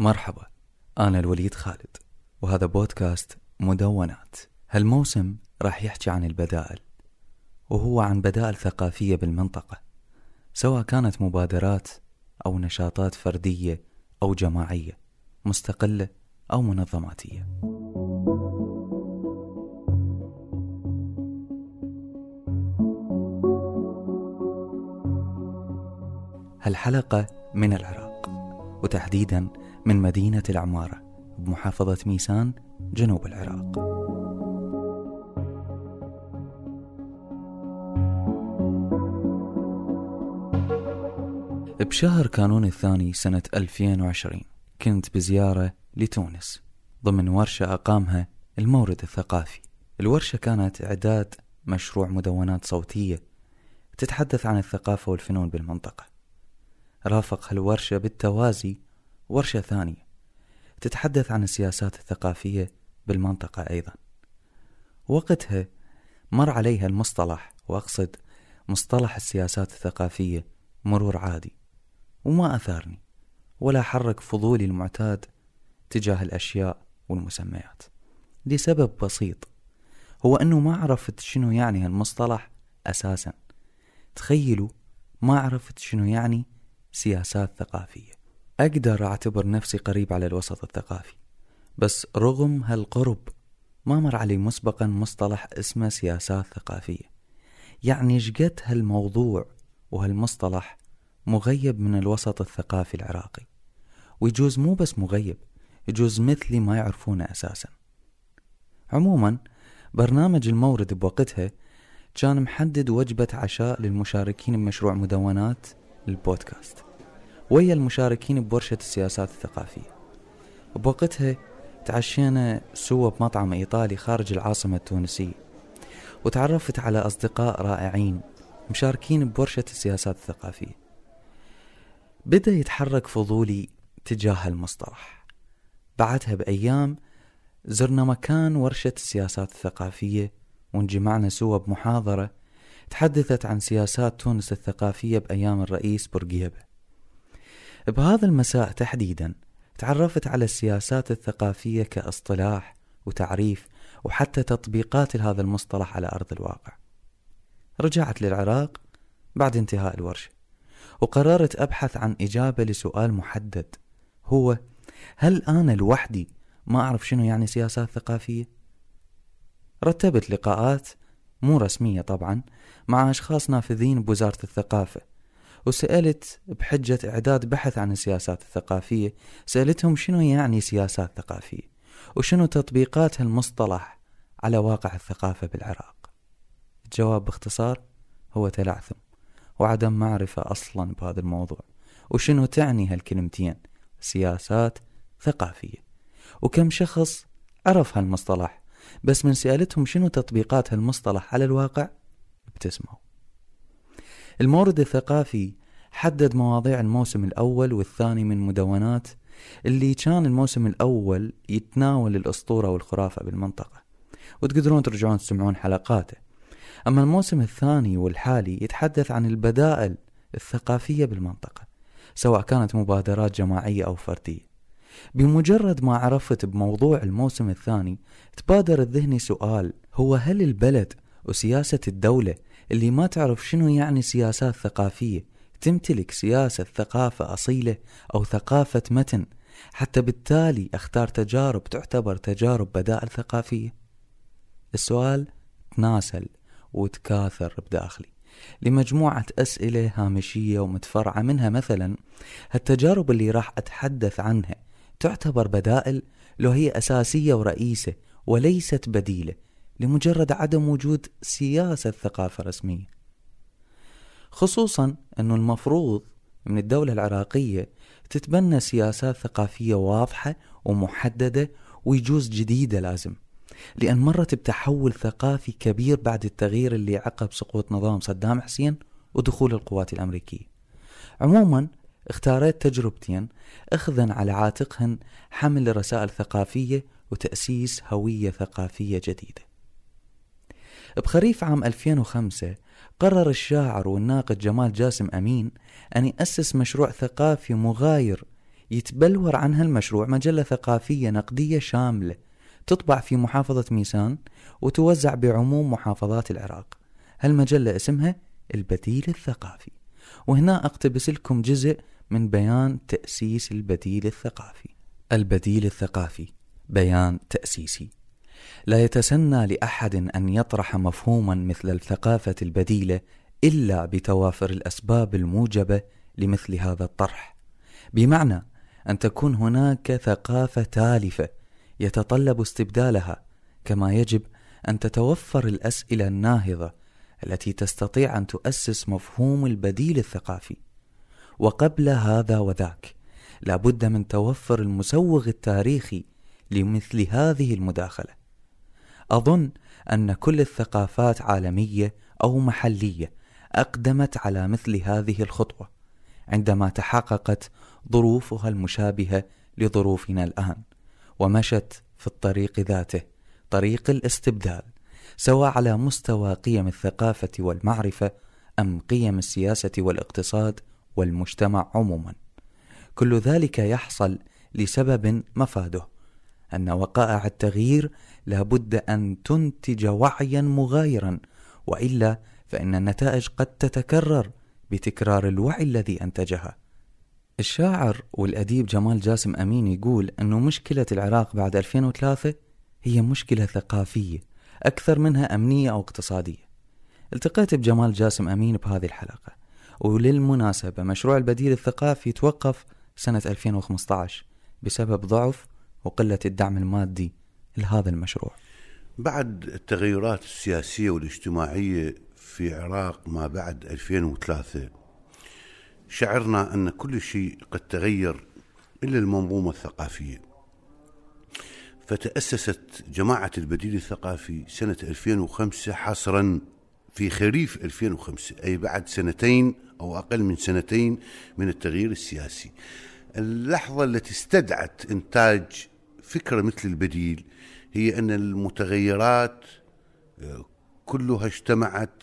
مرحبا، أنا الوليد خالد وهذا بودكاست مدونات. هالموسم راح يحكي عن البدائل، وهو عن بدائل ثقافية بالمنطقة، سواء كانت مبادرات أو نشاطات فردية أو جماعية، مستقلة أو منظماتية. هالحلقة من العراق، وتحديدا من مدينة العمارة بمحافظة ميسان جنوب العراق. بشهر كانون الثاني سنة 2020 كنت بزيارة لتونس ضمن ورشة أقامها المورد الثقافي. الورشة كانت إعداد مشروع مدونات صوتية تتحدث عن الثقافة والفنون بالمنطقة. رافق هالورشة بالتوازي ورشة ثانية تتحدث عن السياسات الثقافية بالمنطقة أيضا. وقتها مر عليها المصطلح، وأقصد مصطلح السياسات الثقافية، مرور عادي، وما أثارني ولا حرك فضولي المعتاد تجاه الأشياء والمسميات، لسبب بسيط، هو أنه ما عرفت شنو يعني هالمصطلح أساسا. تخيلوا، ما عرفت شنو يعني سياسات ثقافية. أقدر أعتبر نفسي قريب على الوسط الثقافي، بس رغم هالقرب ما مر علي مسبقا مصطلح اسمه سياسات ثقافية. يعني شقد هالموضوع وهالمصطلح مغيب من الوسط الثقافي العراقي، ويجوز مو بس مغيب، يجوز مثلي ما يعرفونه أساسا. عموما برنامج المورد بوقتها كان محدد وجبة عشاء للمشاركين بمشروع مدونات البودكاست ويا المشاركين بورشة السياسات الثقافية. بوقتها تعشينا سوا بمطعم إيطالي خارج العاصمة التونسية، وتعرفت على أصدقاء رائعين مشاركين بورشة السياسات الثقافية. بدأ يتحرك فضولي تجاه المصطلح. بعدها بأيام زرنا مكان ورشة السياسات الثقافية وانجمعنا سوا بمحاضرة تحدثت عن سياسات تونس الثقافية بأيام الرئيس بورقيبة. بهذا المساء تحديدا تعرفت على السياسات الثقافية كاصطلاح وتعريف، وحتى تطبيقات لهذا المصطلح على أرض الواقع. رجعت للعراق بعد انتهاء الورشة، وقررت أبحث عن إجابة لسؤال محدد، هو هل أنا لوحدي ما أعرف شنو يعني سياسات ثقافية؟ رتبت لقاءات مو رسمية طبعا مع أشخاص نافذين بوزارة الثقافة، وسألت بحجة إعداد بحث عن السياسات الثقافية، سألتهم شنو يعني سياسات ثقافية وشنو تطبيقات هالمصطلح على واقع الثقافة بالعراق. الجواب باختصار هو تلعثم وعدم معرفة أصلا بهذا الموضوع، وشنو تعني هالكلمتين سياسات ثقافية. وكم شخص عرف هالمصطلح، بس من سألتهم شنو تطبيقات هالمصطلح على الواقع ابتسموا. المورد الثقافي حدد مواضيع الموسم الأول والثاني من مدونات، اللي كان الموسم الأول يتناول الأسطورة والخرافة بالمنطقة، وتقدرون ترجعون تسمعون حلقاته. أما الموسم الثاني والحالي يتحدث عن البدائل الثقافية بالمنطقة، سواء كانت مبادرات جماعية أو فردية. بمجرد ما عرفت بموضوع الموسم الثاني تبادر ذهني سؤال، هو هل البلد وسياسة الدولة اللي ما تعرف شنو يعني سياسات ثقافية تمتلك سياسة ثقافة أصيلة أو ثقافة متن، حتى بالتالي اختار تجارب تعتبر تجارب بدائل ثقافية؟ السؤال تناسل وتكاثر بداخلي لمجموعة أسئلة هامشية ومتفرعة، منها مثلا هالتجارب اللي راح أتحدث عنها تعتبر بدائل لو هي أساسية ورئيسة وليست بديلة، لمجرد عدم وجود سياسة ثقافة رسمية، خصوصا أنه المفروض من الدولة العراقية تتبنى سياسات ثقافية واضحة ومحددة ويجوز جديدة لازم، لأن مرت بتحول ثقافي كبير بعد التغيير اللي عقب سقوط نظام صدام حسين ودخول القوات الأمريكية. عموما اختارت تجربتين أخذا على عاتقهن حمل رسائل ثقافية وتأسيس هوية ثقافية جديدة. بخريف عام 2005 قرر الشاعر والناقد جمال جاسم أمين أن يأسس مشروع ثقافي مغاير يتبلور عنها المشروع مجلة ثقافية نقدية شاملة تطبع في محافظة ميسان وتوزع بعموم محافظات العراق. هالمجلة اسمها البديل الثقافي، وهنا أقتبس لكم جزء من بيان تأسيس البديل الثقافي. البديل الثقافي، بيان تأسيسي. لا يتسنى لأحد أن يطرح مفهوما مثل الثقافة البديلة إلا بتوافر الأسباب الموجبة لمثل هذا الطرح، بمعنى أن تكون هناك ثقافة تالفة يتطلب استبدالها، كما يجب أن تتوفر الأسئلة الناهضة التي تستطيع أن تؤسس مفهوم البديل الثقافي. وقبل هذا وذاك لا بد من توفر المسوغ التاريخي لمثل هذه المداخلة. أظن أن كل الثقافات عالمية أو محلية أقدمت على مثل هذه الخطوة عندما تحققت ظروفها المشابهة لظروفنا الآن، ومشت في الطريق ذاته، طريق الاستبدال، سواء على مستوى قيم الثقافة والمعرفة أم قيم السياسة والاقتصاد والمجتمع عموما. كل ذلك يحصل لسبب مفاده، أن وقائع التغيير لابد أن تنتج وعيا مغايرا، وإلا فإن النتائج قد تتكرر بتكرار الوعي الذي أنتجها. الشاعر والأديب جمال جاسم أمين يقول أنه مشكلة العراق بعد 2003 هي مشكلة ثقافية أكثر منها أمنية أو اقتصادية. التقيت بجمال جاسم أمين بهذه الحلقة، وللمناسبة مشروع البديل الثقافي توقف سنة 2015 بسبب ضعف وقلة الدعم المادي لهذا المشروع. بعد التغيرات السياسية والاجتماعية في العراق ما بعد 2003 شعرنا أن كل شيء قد تغير إلا المنظومة الثقافية، فتأسست جماعة البديل الثقافي سنة 2005 حصرا في خريف 2005، أي بعد سنتين أو أقل من سنتين من التغيير السياسي. اللحظة التي استدعت إنتاج فكرة مثل البديل هي أن المتغيرات كلها اجتمعت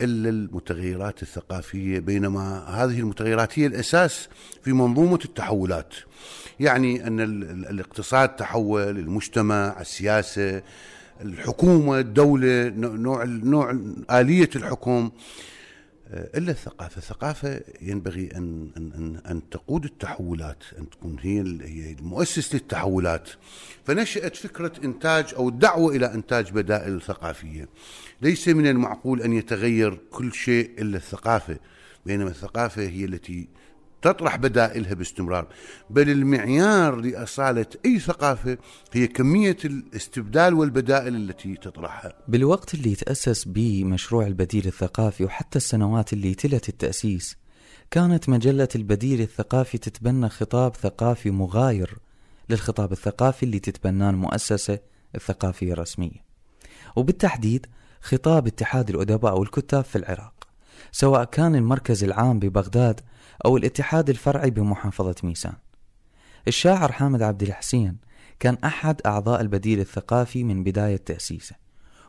إلا المتغيرات الثقافية، بينما هذه المتغيرات هي الأساس في منظومة التحولات. يعني أن الاقتصاد تحول، المجتمع، السياسة، الحكومة، الدولة، نوع آلية الحكم، إلا الثقافة. الثقافة ينبغي أن تقود التحولات، أن تكون هي المؤسس للتحولات. فنشأت فكرة إنتاج أو الدعوة إلى إنتاج بدائل ثقافية. ليس من المعقول أن يتغير كل شيء إلا الثقافة، بينما الثقافة هي التي تطرح بدائلها باستمرار. بل المعيار لأصالة أي ثقافة هي كمية الاستبدال والبدائل التي تطرحها. بالوقت اللي تأسس به مشروع البديل الثقافي وحتى السنوات اللي تلت التأسيس، كانت مجلة البديل الثقافي تتبنى خطاب ثقافي مغاير للخطاب الثقافي اللي تتبناه المؤسسة الثقافية الرسمية، وبالتحديد خطاب اتحاد الأدباء والكتاب في العراق، سواء كان المركز العام ببغداد أو الاتحاد الفرعي بمحافظة ميسان. الشاعر حامد عبد الحسين كان أحد أعضاء البديل الثقافي من بداية تأسيسه،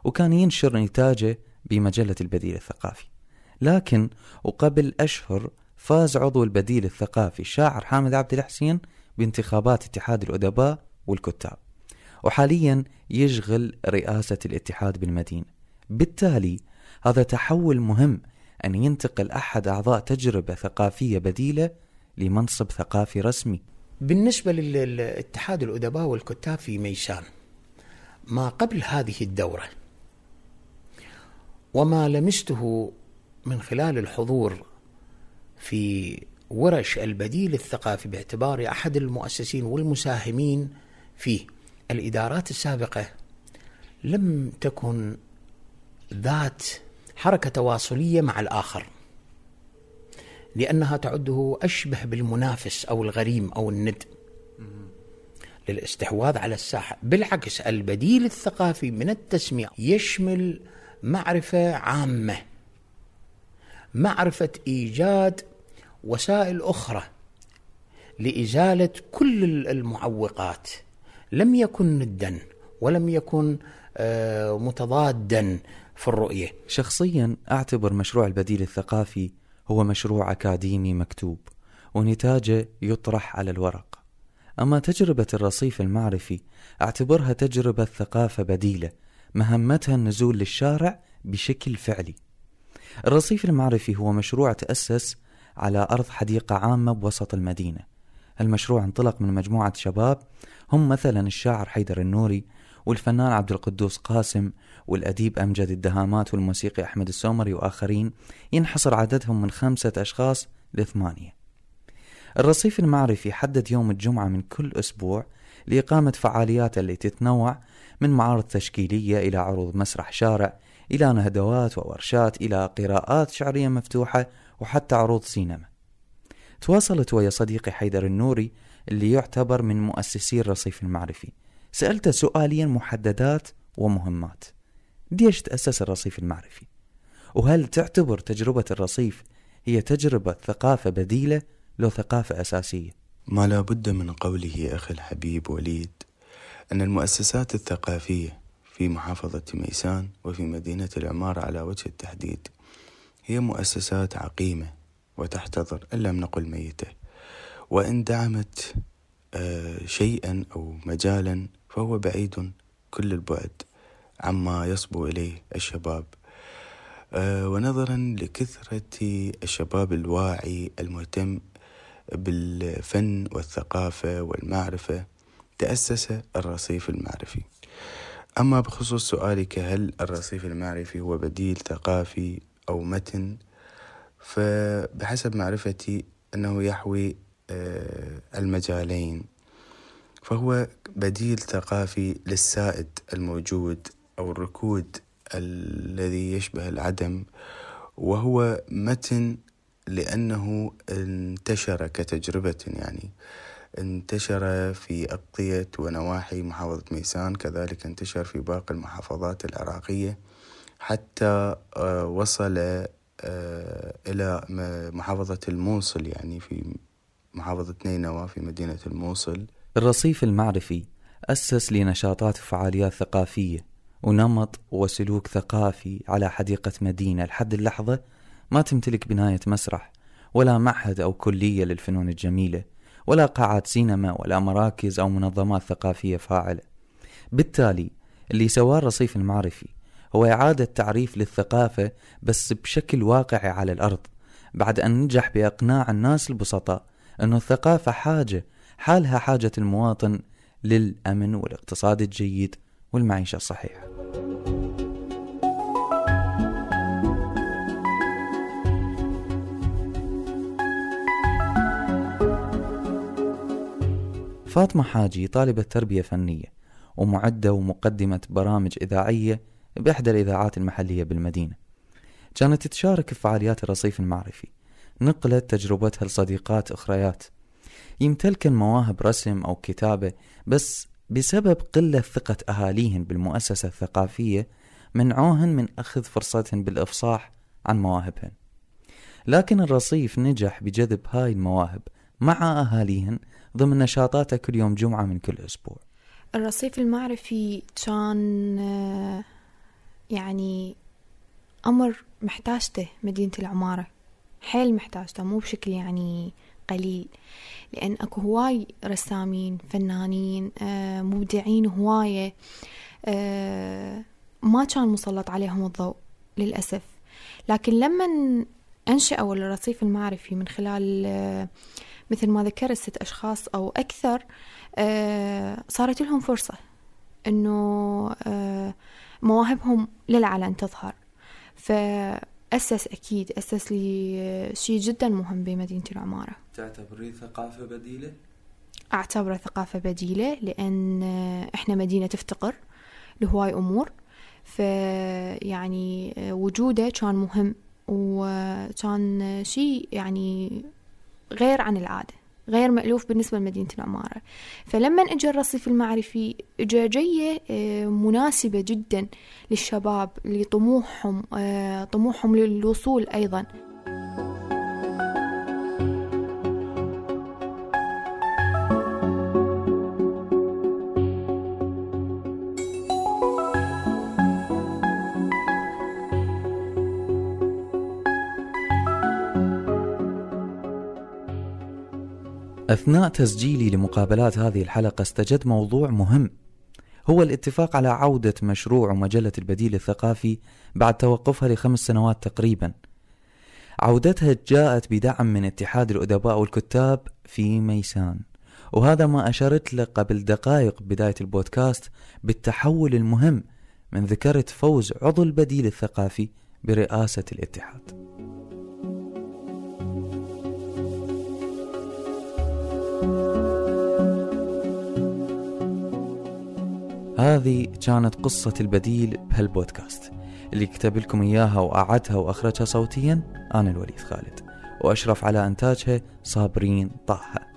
وكان ينشر نتاجه بمجلة البديل الثقافي. لكن وقبل أشهر فاز عضو البديل الثقافي الشاعر حامد عبد الحسين بانتخابات اتحاد الأدباء والكتاب، وحاليا يشغل رئاسة الاتحاد بالمدينة. بالتالي هذا تحول مهم، أن ينتقل أحد أعضاء تجربة ثقافية بديلة لمنصب ثقافي رسمي. بالنسبة للاتحاد الأدباء والكتاب في ميسان، ما قبل هذه الدورة وما لمسته من خلال الحضور في ورش البديل الثقافي باعتباري أحد المؤسسين والمساهمين فيه، الإدارات السابقة لم تكن ذات حركة تواصلية مع الآخر، لأنها تعده أشبه بالمنافس أو الغريم أو الند للاستحواذ على الساحة. بالعكس، البديل الثقافي من التسمية يشمل معرفة عامة، معرفة إيجاد وسائل أخرى لإزالة كل المعوقات. لم يكن ندا ولم يكن متضادا في الرؤية. شخصيا أعتبر مشروع البديل الثقافي هو مشروع أكاديمي مكتوب، ونتاجه يطرح على الورق. أما تجربة الرصيف المعرفي أعتبرها تجربة ثقافة بديلة مهمتها النزول للشارع بشكل فعلي. الرصيف المعرفي هو مشروع تأسس على أرض حديقة عامة بوسط المدينة. المشروع انطلق من مجموعة شباب هم مثلا الشاعر حيدر النوري والفنان عبد القدوس قاسم والأديب أمجد الدهامات والموسيقي أحمد السومري وآخرين، ينحصر عددهم من 5 أشخاص ل8. الرصيف المعرفي حدد يوم الجمعة من كل أسبوع لإقامة فعاليات اللي تتنوع من معارض تشكيلية إلى عروض مسرح شارع إلى نهضوات وورشات إلى قراءات شعرية مفتوحة وحتى عروض سينما. تواصلت ويا صديقي حيدر النوري اللي يعتبر من مؤسسي الرصيف المعرفي، سألته سؤالين محددات ومهمات: ليش تأسس الرصيف المعرفي؟ وهل تعتبر تجربة الرصيف هي تجربة ثقافة بديلة لو ثقافة أساسية؟ ما لا بد من قوله أخي الحبيب وليد أن المؤسسات الثقافية في محافظة ميسان وفي مدينة العمارة على وجه التحديد هي مؤسسات عقيمة وتحتضر إن لم نقل ميتة، وإن دعمت شيئا أو مجالا فهو بعيد كل البعد عما يصبو إليه الشباب، ونظرا لكثرة الشباب الواعي المهتم بالفن والثقافة والمعرفة تأسس الرصيف المعرفي. أما بخصوص سؤالك هل الرصيف المعرفي هو بديل ثقافي أو متن، فبحسب معرفتي أنه يحوي المجالين، فهو بديل ثقافي للسائد الموجود أو الركود الذي يشبه العدم، وهو متن لأنه انتشر كتجربة، يعني انتشر في أقطية ونواحي محافظة ميسان، كذلك انتشر في باقي المحافظات العراقية حتى وصل إلى محافظة الموصل، يعني في محافظة نينوى في مدينة الموصل. الرصيف المعرفي أسس لنشاطات وفعاليات ثقافية ونمط وسلوك ثقافي على حديقة مدينة لحد اللحظة ما تمتلك بناية مسرح ولا معهد أو كلية للفنون الجميلة ولا قاعات سينما ولا مراكز أو منظمات ثقافية فاعلة. بالتالي اللي سواه الرصيف المعرفي هو إعادة تعريف للثقافة بس بشكل واقعي على الأرض، بعد أن نجح بإقناع الناس البسطاء أن الثقافة حاجة حالها حاجة المواطن للأمن والاقتصاد الجيد والمعيشة الصحيحة. فاطمة حاجي طالبة تربية فنية ومعدة ومقدمة برامج إذاعية بإحدى الإذاعات المحلية بالمدينة، كانت تشارك في فعاليات الرصيف المعرفي، نقلت تجربتها لصديقات أخريات يمتلكن مواهب رسم أو كتابة بس بسبب قلة ثقة أهاليهن بالمؤسسة الثقافية منعوهن من أخذ فرصتهن بالإفصاح عن مواهبهن. لكن الرصيف نجح بجذب هاي المواهب مع أهاليهن ضمن نشاطاته كل يوم جمعة من كل أسبوع. الرصيف المعرفي كان يعني أمر محتاجته مدينة العمارة، حيل محتاجته، مو بشكل يعني قليل، لأن أكو هواي رسامين فنانين مبدعين هواية ما كان مسلط عليهم الضوء للأسف. لكن لما أنشأوا الرصيف المعرفي من خلال مثل ما ذكرت 6 أشخاص أو أكثر، صارت لهم فرصة أنه مواهبهم للعلن تظهر، أسس لي شيء جدا مهم بمدينة العمارة. تعتبري ثقافة بديلة؟ أعتبرها ثقافة بديلة لأن إحنا مدينة تفتقر لهواي أمور، فيعني وجوده كان مهم وكان شيء يعني غير عن العادة، غير مألوف بالنسبة لمدينة العمارة. فلما اجى الرصيف المعرفي اجى جاية مناسبة جدا للشباب لطموحهم للوصول أيضا. أثناء تسجيلي لمقابلات هذه الحلقة استجد موضوع مهم، هو الاتفاق على عودة مشروع ومجلة البديل الثقافي بعد توقفها ل5 سنوات تقريبا. عودتها جاءت بدعم من اتحاد الأدباء والكتاب في ميسان، وهذا ما أشرت له قبل دقائق بداية البودكاست بالتحول المهم من ذكرت فوز عضو البديل الثقافي برئاسة الاتحاد. هذه كانت قصة البديل بهالبودكاست اللي كتب لكم إياها وأعدها وأخرجها صوتيا أنا الوليد خالد، وأشرف على إنتاجها صابرين طاحة.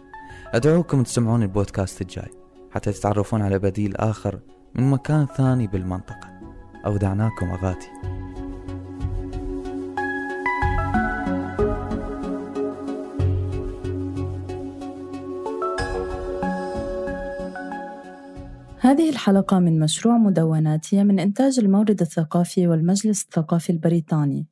أدعوكم تسمعون البودكاست الجاي حتى تتعرفون على بديل آخر من مكان ثاني بالمنطقة. أودعناكم أغاتي. هذه الحلقة من مشروع مدوناتي من إنتاج المورد الثقافي والمجلس الثقافي البريطاني.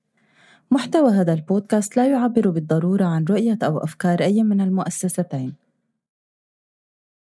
محتوى هذا البودكاست لا يعبر بالضرورة عن رؤية أو أفكار أي من المؤسستين.